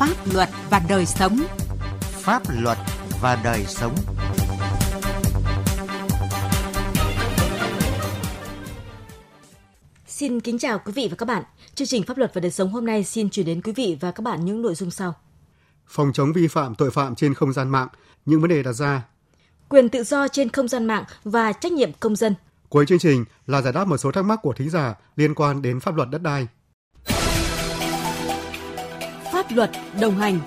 Pháp luật và đời sống. Pháp luật và đời sống. Xin kính chào quý vị và các bạn. Chương trình Pháp luật và đời sống hôm nay xin chuyển đến quý vị và các bạn những nội dung sau. Phòng chống vi phạm tội phạm trên không gian mạng, những vấn đề đặt ra. Quyền tự do trên không gian mạng và trách nhiệm công dân. Cuối chương trình là giải đáp một số thắc mắc của thính giả liên quan đến pháp luật đất đai. Pháp luật đồng hành.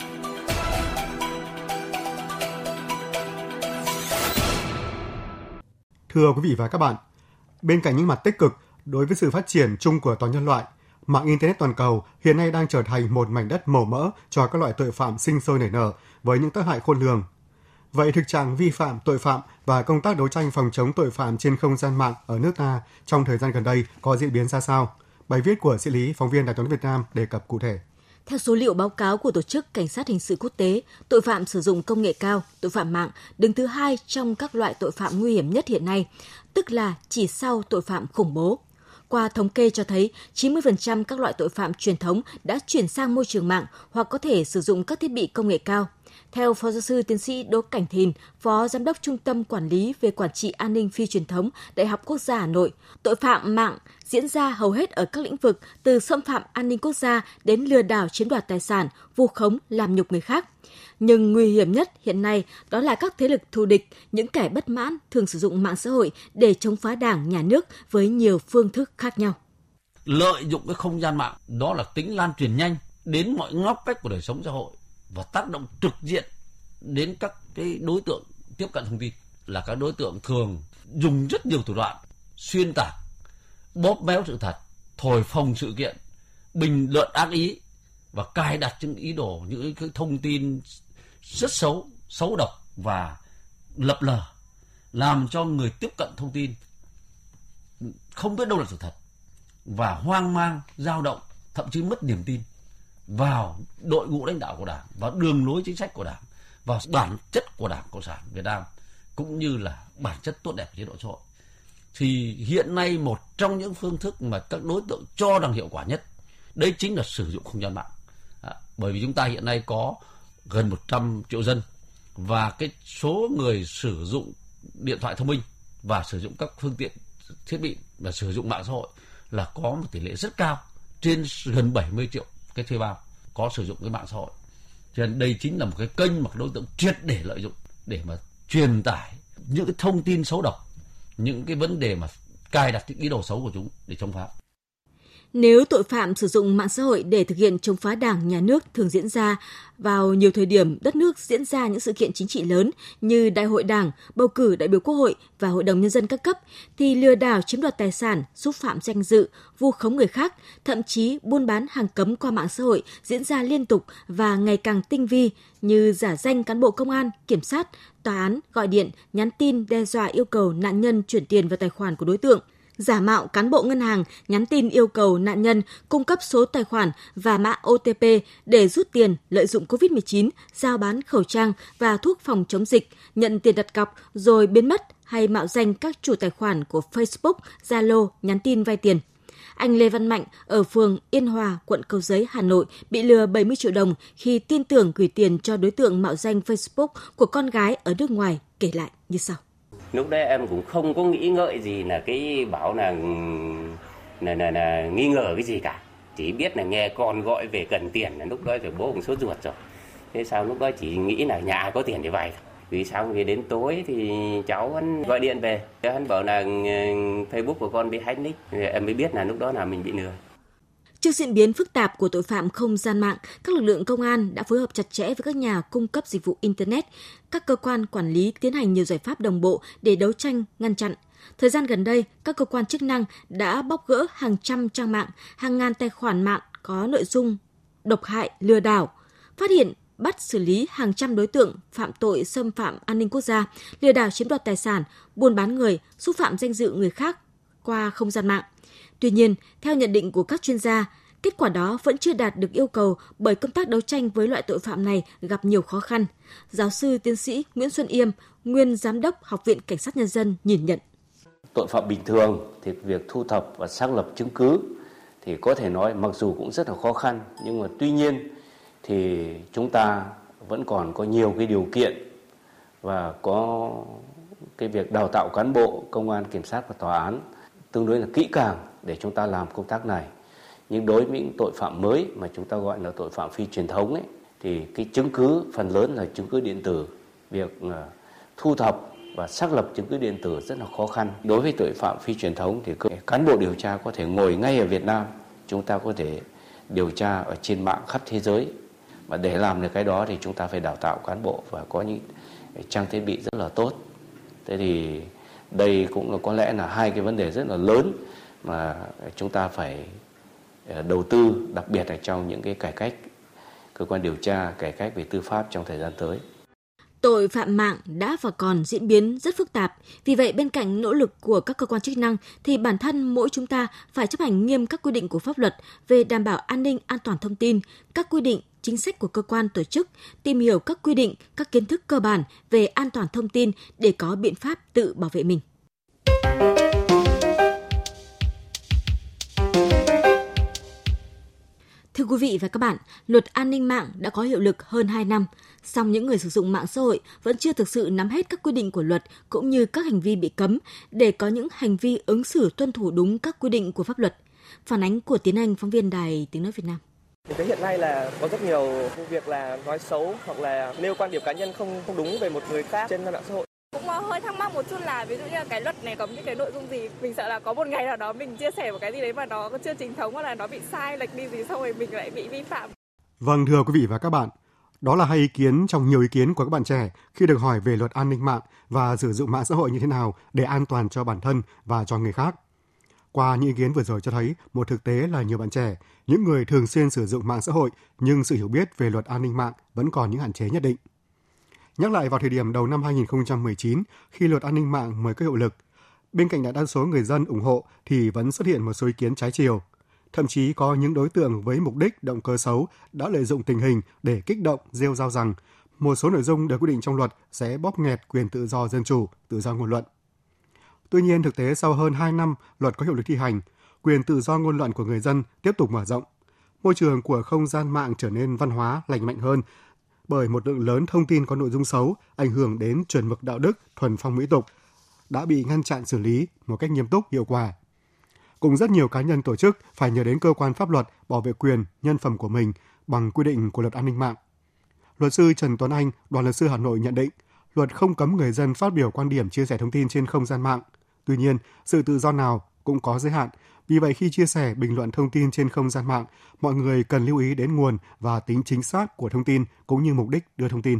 Thưa quý vị và các bạn, bên cạnh những mặt tích cực đối với sự phát triển chung của toàn nhân loại, mạng Internet toàn cầu hiện nay đang trở thành một mảnh đất màu mỡ cho các loại tội phạm sinh sôi nảy nở với những tác hại khôn lường. Vậy thực trạng vi phạm, tội phạm và công tác đấu tranh phòng chống tội phạm trên không gian mạng ở nước ta trong thời gian gần đây có diễn biến ra sao? Bài viết của Sĩ Lý, phóng viên Đài Tiếng nói Việt Nam đề cập cụ thể. Theo số liệu báo cáo của Tổ chức Cảnh sát Hình sự Quốc tế, tội phạm sử dụng công nghệ cao, tội phạm mạng đứng thứ 2 trong các loại tội phạm nguy hiểm nhất hiện nay, tức là chỉ sau tội phạm khủng bố. Qua thống kê cho thấy, 90% các loại tội phạm truyền thống đã chuyển sang môi trường mạng hoặc có thể sử dụng các thiết bị công nghệ cao. Theo Phó Giáo sư Tiến sĩ Đỗ Cảnh Thìn, Phó Giám đốc Trung tâm Quản lý về Quản trị An ninh Phi Truyền thống, Đại học Quốc gia Hà Nội, tội phạm mạng diễn ra hầu hết ở các lĩnh vực từ xâm phạm an ninh quốc gia đến lừa đảo chiếm đoạt tài sản, vu khống, làm nhục người khác. Nhưng nguy hiểm nhất hiện nay đó là các thế lực thù địch, những kẻ bất mãn thường sử dụng mạng xã hội để chống phá đảng, nhà nước với nhiều phương thức khác nhau. Lợi dụng cái không gian mạng đó là tính lan truyền nhanh đến mọi ngóc ngách của đời sống xã hội và tác động trực diện đến các cái đối tượng tiếp cận thông tin, là các đối tượng thường dùng rất nhiều thủ đoạn xuyên tạc, bóp méo sự thật, thổi phồng sự kiện, bình luận ác ý và cài đặt những ý đồ, những cái thông tin rất xấu, xấu độc và lập lờ, làm cho người tiếp cận thông tin không biết đâu là sự thật và hoang mang, dao động, thậm chí mất niềm tin vào đội ngũ lãnh đạo của Đảng, vào đường lối chính sách của Đảng, vào bản chất của Đảng Cộng sản Việt Nam cũng như là bản chất tốt đẹp của chế độ xã hội. Thì hiện nay một trong những phương thức mà các đối tượng cho rằng hiệu quả nhất đấy chính là sử dụng không gian mạng. Bởi vì chúng ta hiện nay có gần 100 triệu dân và cái số người sử dụng điện thoại thông minh và sử dụng các phương tiện thiết bị và sử dụng mạng xã hội là có một tỷ lệ rất cao, trên gần 70 triệu cái thuê bao có sử dụng cái mạng xã hội. Cho nên đây chính là một cái kênh mà đối tượng triệt để lợi dụng để mà truyền tải những cái thông tin xấu độc, những cái vấn đề mà cài đặt những ý đồ xấu của chúng để chống phá. Nếu tội phạm sử dụng mạng xã hội để thực hiện chống phá đảng, nhà nước thường diễn ra vào nhiều thời điểm đất nước diễn ra những sự kiện chính trị lớn như đại hội đảng, bầu cử đại biểu quốc hội và hội đồng nhân dân các cấp, thì lừa đảo chiếm đoạt tài sản, xúc phạm danh dự, vu khống người khác, thậm chí buôn bán hàng cấm qua mạng xã hội diễn ra liên tục và ngày càng tinh vi như giả danh cán bộ công an, kiểm sát, tòa án, gọi điện, nhắn tin, đe dọa yêu cầu nạn nhân chuyển tiền vào tài khoản của đối tượng. Giả mạo cán bộ ngân hàng nhắn tin yêu cầu nạn nhân cung cấp số tài khoản và mã OTP để rút tiền, lợi dụng COVID-19, giao bán khẩu trang và thuốc phòng chống dịch, nhận tiền đặt cọc rồi biến mất, hay mạo danh các chủ tài khoản của Facebook, Zalo nhắn tin vay tiền. Anh Lê Văn Mạnh ở phường Yên Hòa, quận Cầu Giấy, Hà Nội bị lừa 70 triệu đồng khi tin tưởng gửi tiền cho đối tượng mạo danh Facebook của con gái ở nước ngoài, kể lại như sau. Lúc đấy em cũng không có nghĩ ngợi gì là cái bảo là nghi ngờ cái gì cả. Chỉ biết là nghe con gọi về cần tiền là lúc đó rồi bố cũng sốt ruột rồi. Thế sao lúc đó chỉ nghĩ là nhà có tiền để vay. Vì sao thì đến tối thì cháu hắn gọi điện về. Hắn bảo là Facebook của con bị hack nick. Em mới biết là lúc đó là mình bị lừa. Trước diễn biến phức tạp của tội phạm không gian mạng, các lực lượng công an đã phối hợp chặt chẽ với các nhà cung cấp dịch vụ Internet, các cơ quan quản lý tiến hành nhiều giải pháp đồng bộ để đấu tranh, ngăn chặn. Thời gian gần đây, các cơ quan chức năng đã bóc gỡ hàng trăm trang mạng, hàng ngàn tài khoản mạng có nội dung độc hại, lừa đảo, phát hiện, bắt xử lý hàng trăm đối tượng phạm tội xâm phạm an ninh quốc gia, lừa đảo chiếm đoạt tài sản, buôn bán người, xúc phạm danh dự người khác qua không gian mạng. Tuy nhiên, theo nhận định của các chuyên gia, kết quả đó vẫn chưa đạt được yêu cầu bởi công tác đấu tranh với loại tội phạm này gặp nhiều khó khăn. Giáo sư tiến sĩ Nguyễn Xuân Yêm, nguyên giám đốc Học viện Cảnh sát Nhân dân nhìn nhận. Tội phạm bình thường thì việc thu thập và xác lập chứng cứ thì có thể nói mặc dù cũng rất là khó khăn, nhưng mà tuy nhiên thì chúng ta vẫn còn có nhiều cái điều kiện và có cái việc đào tạo cán bộ, công an, kiểm sát và tòa án tương đối là kỹ càng để chúng ta làm công tác này. Nhưng đối với những tội phạm mới mà chúng ta gọi là tội phạm phi truyền thống ấy, thì cái chứng cứ phần lớn là chứng cứ điện tử. Việc thu thập và xác lập chứng cứ điện tử rất là khó khăn. Đối với tội phạm phi truyền thống thì cán bộ điều tra có thể ngồi ngay ở Việt Nam, chúng ta có thể điều tra ở trên mạng khắp thế giới. Mà để làm được cái đó thì chúng ta phải đào tạo cán bộ và có những trang thiết bị rất là tốt. Thế thì đây cũng là có lẽ là hai cái vấn đề rất là lớn mà chúng ta phải đầu tư, đặc biệt là trong những cái cải cách cơ quan điều tra, cải cách về tư pháp trong thời gian tới. Tội phạm mạng đã và còn diễn biến rất phức tạp. Vì vậy, bên cạnh nỗ lực của các cơ quan chức năng, thì bản thân mỗi chúng ta phải chấp hành nghiêm các quy định của pháp luật về đảm bảo an ninh, an toàn thông tin, các quy định, chính sách của cơ quan tổ chức, tìm hiểu các quy định, các kiến thức cơ bản về an toàn thông tin để có biện pháp tự bảo vệ mình. Thưa quý vị và các bạn, luật an ninh mạng đã có hiệu lực hơn 2 năm, song những người sử dụng mạng xã hội vẫn chưa thực sự nắm hết các quy định của luật cũng như các hành vi bị cấm để có những hành vi ứng xử tuân thủ đúng các quy định của pháp luật. Phản ánh của Tiến Anh, phóng viên Đài Tiếng Nói Việt Nam. Mình thấy hiện nay là có rất nhiều vụ việc là nói xấu hoặc là nêu quan điểm cá nhân không đúng về một người khác trên mạng xã hội. Cũng hơi thắc mắc một chút là ví dụ như là cái luật này có những cái nội dung gì, mình sợ là có một ngày nào đó mình chia sẻ một cái gì đấy mà nó chưa chính thống hoặc là nó bị sai lệch đi gì xong rồi mình lại bị vi phạm. Vâng, thưa quý vị và các bạn, đó là hai ý kiến trong nhiều ý kiến của các bạn trẻ khi được hỏi về luật an ninh mạng và sử dụng mạng xã hội như thế nào để an toàn cho bản thân và cho người khác. Qua những ý kiến vừa rồi cho thấy một thực tế là nhiều bạn trẻ, những người thường xuyên sử dụng mạng xã hội nhưng sự hiểu biết về luật an ninh mạng vẫn còn những hạn chế nhất định. Nhắc lại vào thời điểm đầu năm 2019 khi luật an ninh mạng mới có hiệu lực, bên cạnh đại đa số người dân ủng hộ thì vẫn xuất hiện một số ý kiến trái chiều. Thậm chí có những đối tượng với mục đích động cơ xấu đã lợi dụng tình hình để kích động, rêu rao rằng một số nội dung được quy định trong luật sẽ bóp nghẹt quyền tự do dân chủ, tự do ngôn luận. Tuy nhiên, thực tế sau hơn 2 năm luật có hiệu lực thi hành, quyền tự do ngôn luận của người dân tiếp tục mở rộng. Môi trường của không gian mạng trở nên văn hóa, lành mạnh hơn bởi một lượng lớn thông tin có nội dung xấu ảnh hưởng đến chuẩn mực đạo đức, thuần phong mỹ tục đã bị ngăn chặn xử lý một cách nghiêm túc, hiệu quả. Cùng rất nhiều cá nhân tổ chức phải nhờ đến cơ quan pháp luật bảo vệ quyền, nhân phẩm của mình bằng quy định của luật an ninh mạng. Luật sư Trần Tuấn Anh, Đoàn luật sư Hà Nội nhận định, luật không cấm người dân phát biểu quan điểm, chia sẻ thông tin trên không gian mạng. Tuy nhiên, sự tự do nào cũng có giới hạn. Vì vậy, khi chia sẻ, bình luận thông tin trên không gian mạng, mọi người cần lưu ý đến nguồn và tính chính xác của thông tin cũng như mục đích đưa thông tin.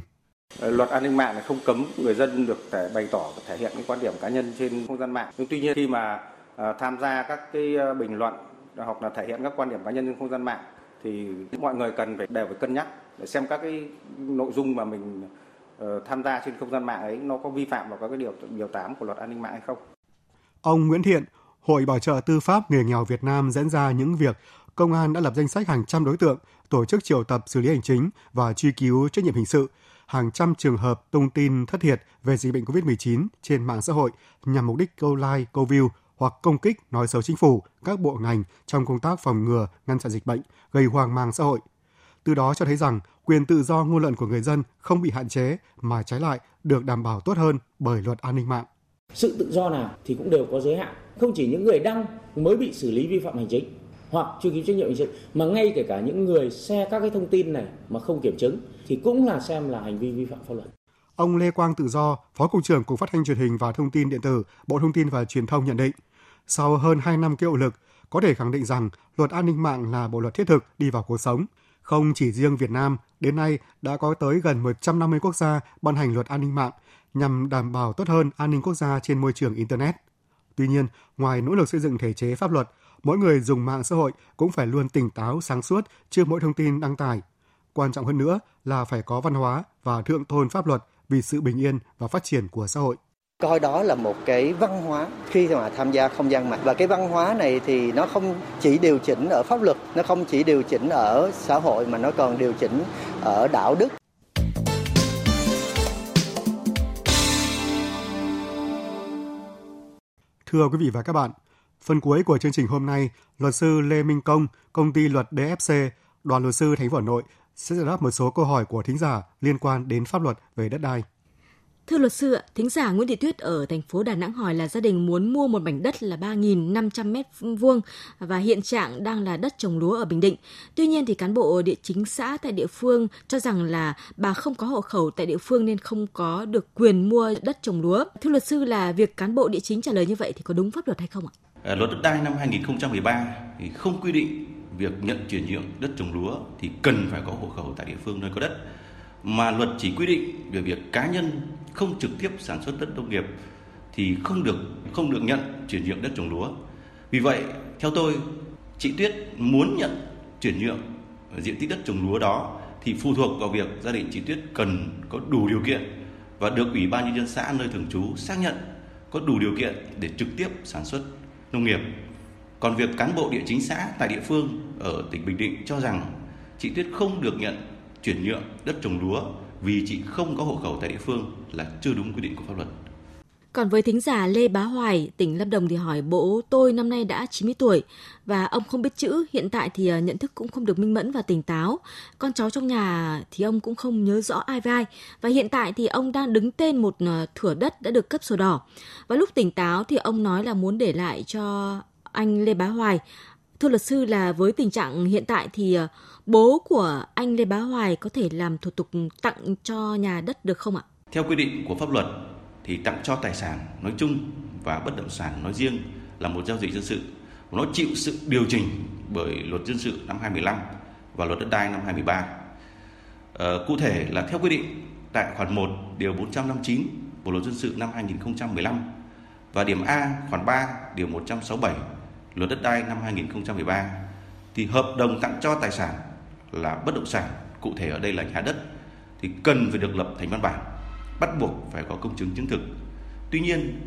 Luật an ninh mạng không cấm người dân được bày tỏ, thể hiện những quan điểm cá nhân trên không gian mạng. Nhưng tuy nhiên, khi mà tham gia các cái bình luận hoặc là thể hiện các quan điểm cá nhân trên không gian mạng thì mọi người cần phải cân nhắc để xem các cái nội dung mà mình tham gia trên không gian mạng ấy nó có vi phạm vào các cái điều 8 của luật an ninh mạng hay không. Ông Nguyễn Thiện, Hội Bảo trợ Tư pháp Người nghèo Việt Nam dẫn ra những việc công an đã lập danh sách hàng trăm đối tượng, tổ chức triệu tập xử lý hành chính và truy cứu trách nhiệm hình sự, hàng trăm trường hợp tung tin thất thiệt về dịch bệnh COVID-19 trên mạng xã hội nhằm mục đích câu like, câu view hoặc công kích, nói xấu chính phủ, các bộ ngành trong công tác phòng ngừa, ngăn chặn dịch bệnh, gây hoang mang xã hội. Từ đó cho thấy rằng quyền tự do ngôn luận của người dân không bị hạn chế mà trái lại được đảm bảo tốt hơn bởi luật an ninh mạng. Sự tự do nào thì cũng đều có giới hạn. Không chỉ những người đăng mới bị xử lý vi phạm hành chính hoặc truy cứu trách nhiệm hình sự, mà ngay kể cả những người share các cái thông tin này mà không kiểm chứng thì cũng là xem là hành vi vi phạm pháp luật. Ông Lê Quang Tự Do, Phó Cục trưởng Cục Phát thanh Truyền hình và Thông tin điện tử, Bộ Thông tin và Truyền thông nhận định, sau hơn 2 năm hiệu lực, có thể khẳng định rằng luật an ninh mạng là bộ luật thiết thực đi vào cuộc sống. Không chỉ riêng Việt Nam, đến nay đã có tới gần 150 quốc gia ban hành luật an ninh mạng nhằm đảm bảo tốt hơn an ninh quốc gia trên môi trường Internet. Tuy nhiên, ngoài nỗ lực xây dựng thể chế pháp luật, mỗi người dùng mạng xã hội cũng phải luôn tỉnh táo, sáng suốt trước mỗi thông tin đăng tải. Quan trọng hơn nữa là phải có văn hóa và thượng tôn pháp luật vì sự bình yên và phát triển của xã hội. Coi đó là một cái văn hóa khi mà tham gia không gian mạng. Và cái văn hóa này thì nó không chỉ điều chỉnh ở pháp luật, nó không chỉ điều chỉnh ở xã hội mà nó còn điều chỉnh ở đạo đức. Thưa quý vị và các bạn, phần cuối của chương trình hôm nay, luật sư Lê Minh Công, công ty luật DFC, Đoàn luật sư Thành phố Hà Nội sẽ giải đáp một số câu hỏi của thính giả liên quan đến pháp luật về đất đai. Thưa luật sư, thính giả Nguyễn Thị Tuyết ở thành phố Đà Nẵng hỏi là gia đình muốn mua một mảnh đất là 3.500 m2 và hiện trạng đang là đất trồng lúa ở Bình Định. Tuy nhiên thì cán bộ địa chính xã tại địa phương cho rằng là bà không có hộ khẩu tại địa phương nên không có được quyền mua đất trồng lúa. Thưa luật sư, là việc cán bộ địa chính trả lời như vậy thì có đúng pháp luật hay không ạ? Luật đất đai năm 2013 thì không quy định việc nhận chuyển nhượng đất trồng lúa thì cần phải có hộ khẩu tại địa phương nơi có đất, mà luật chỉ quy định về việc cá nhân không trực tiếp sản xuất đất nông nghiệp thì không được nhận chuyển nhượng đất trồng lúa. Vì vậy, theo tôi, chị Tuyết muốn nhận chuyển nhượng diện tích đất trồng lúa đó thì phụ thuộc vào việc gia đình chị Tuyết cần có đủ điều kiện và được Ủy ban Nhân dân xã nơi thường trú xác nhận có đủ điều kiện để trực tiếp sản xuất nông nghiệp. Còn việc cán bộ địa chính xã tại địa phương ở tỉnh Bình Định cho rằng chị Tuyết không được nhận chuyển nhượng đất trồng lúa vì chị không có hộ khẩu tại địa phương là chưa đúng quy định của pháp luật. Còn với thính giả Lê Bá Hoài, tỉnh Lâm Đồng thì hỏi bố tôi năm nay đã 90 tuổi và ông không biết chữ, hiện tại thì nhận thức cũng không được minh mẫn và tỉnh táo. Con cháu trong nhà thì ông cũng không nhớ rõ ai vai và hiện tại thì ông đang đứng tên một thửa đất đã được cấp sổ đỏ. Và lúc tỉnh táo thì ông nói là muốn để lại cho anh Lê Bá Hoài. Thưa luật sư, là với tình trạng hiện tại thì bố của anh Lê Bá Hoài có thể làm thủ tục tặng cho nhà đất được không ạ? Theo quy định của pháp luật thì tặng cho tài sản nói chung và bất động sản nói riêng là một giao dịch dân sự. Nó chịu sự điều chỉnh bởi luật dân sự năm 2015 và luật đất đai năm 2013. Cụ thể là theo quy định tại khoản 1 điều 459 của luật dân sự năm 2015 và điểm A khoản 3 điều 167 luật đất đai năm 2013 thì hợp đồng tặng cho tài sản là bất động sản, cụ thể ở đây là nhà đất, thì cần phải được lập thành văn bản, bắt buộc phải có công chứng chứng thực. Tuy nhiên,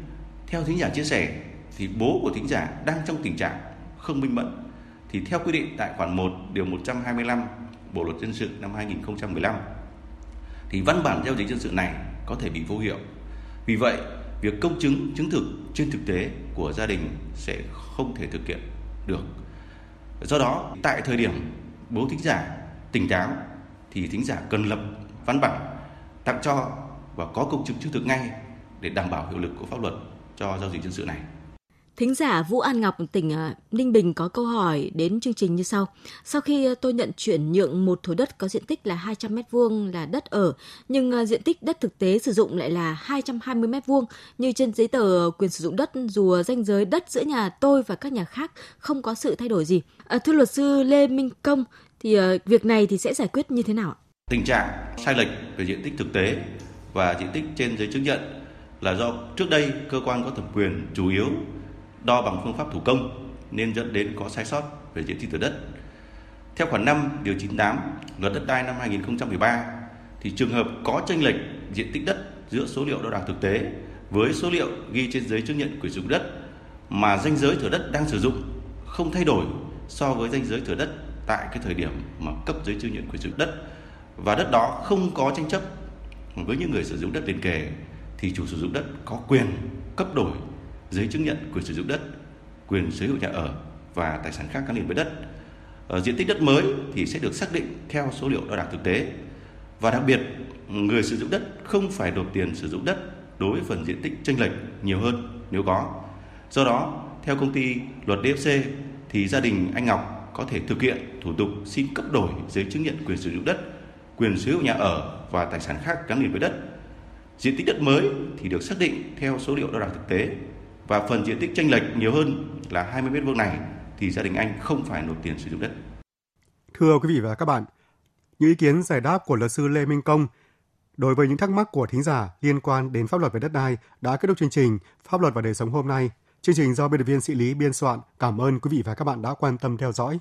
theo thính giả chia sẻ thì bố của thính giả đang trong tình trạng không minh mẫn, thì theo quy định tại khoản 1 điều 125 Bộ luật dân sự năm 2015 thì văn bản giao dịch dân sự này có thể bị vô hiệu. Vì vậy, việc công chứng chứng thực trên thực tế của gia đình sẽ không thể thực hiện được. Do đó, tại thời điểm bố thính giả tỉnh táo thì thính giả cần lập văn bản tặng cho và có công chứng chứng thực ngay để đảm bảo hiệu lực của pháp luật cho giao dịch dân sự này. Thính giả Vũ An Ngọc, tỉnh Ninh Bình có câu hỏi đến chương trình như sau. Sau khi tôi nhận chuyển nhượng một thửa đất có diện tích là 200 m2 là đất ở, nhưng diện tích đất thực tế sử dụng lại là 220 m2 như trên giấy tờ quyền sử dụng đất, dù ranh giới đất giữa nhà tôi và các nhà khác không có sự thay đổi gì. Thưa luật sư Lê Minh Công, thì việc này thì sẽ giải quyết như thế nào ạ? Tình trạng sai lệch về diện tích thực tế và diện tích trên giấy chứng nhận là do trước đây cơ quan có thẩm quyền chủ yếu đo bằng phương pháp thủ công nên dẫn đến có sai sót về diện tích thửa đất. Theo khoản 5 điều 98 luật đất đai năm 2013 thì trường hợp có chênh lệch diện tích đất giữa số liệu đo đạc thực tế với số liệu ghi trên giấy chứng nhận quyền sử dụng đất mà ranh giới thửa đất đang sử dụng không thay đổi so với ranh giới thửa đất tại cái thời điểm mà cấp giấy chứng nhận quyền sử dụng đất và đất đó không có tranh chấp với những người sử dụng đất liền kề thì chủ sử dụng đất có quyền cấp đổi giấy chứng nhận quyền sử dụng đất, quyền sở hữu nhà ở và tài sản khác gắn liền với đất. Diện tích đất mới thì sẽ được xác định theo số liệu đo đạc thực tế và đặc biệt người sử dụng đất không phải nộp tiền sử dụng đất đối với phần diện tích chênh lệch nhiều hơn nếu có. Do đó, theo công ty luật DFC thì gia đình anh Ngọc có thể thực hiện thủ tục xin cấp đổi giấy chứng nhận quyền sử dụng đất, quyền sở hữu nhà ở và tài sản khác gắn liền với đất. Diện tích đất mới thì được xác định theo số liệu đo đạc thực tế và phần diện tích chênh lệch nhiều hơn là 20 m2 này thì gia đình anh không phải nộp tiền sử dụng đất. Thưa quý vị và các bạn, những ý kiến giải đáp của luật sư Lê Minh Công đối với những thắc mắc của thính giả liên quan đến pháp luật về đất đai đã kết thúc chương trình Pháp luật và đời sống hôm nay. Chương trình do biên tập viên Sĩ Lý biên soạn. Cảm ơn quý vị và các bạn đã quan tâm theo dõi.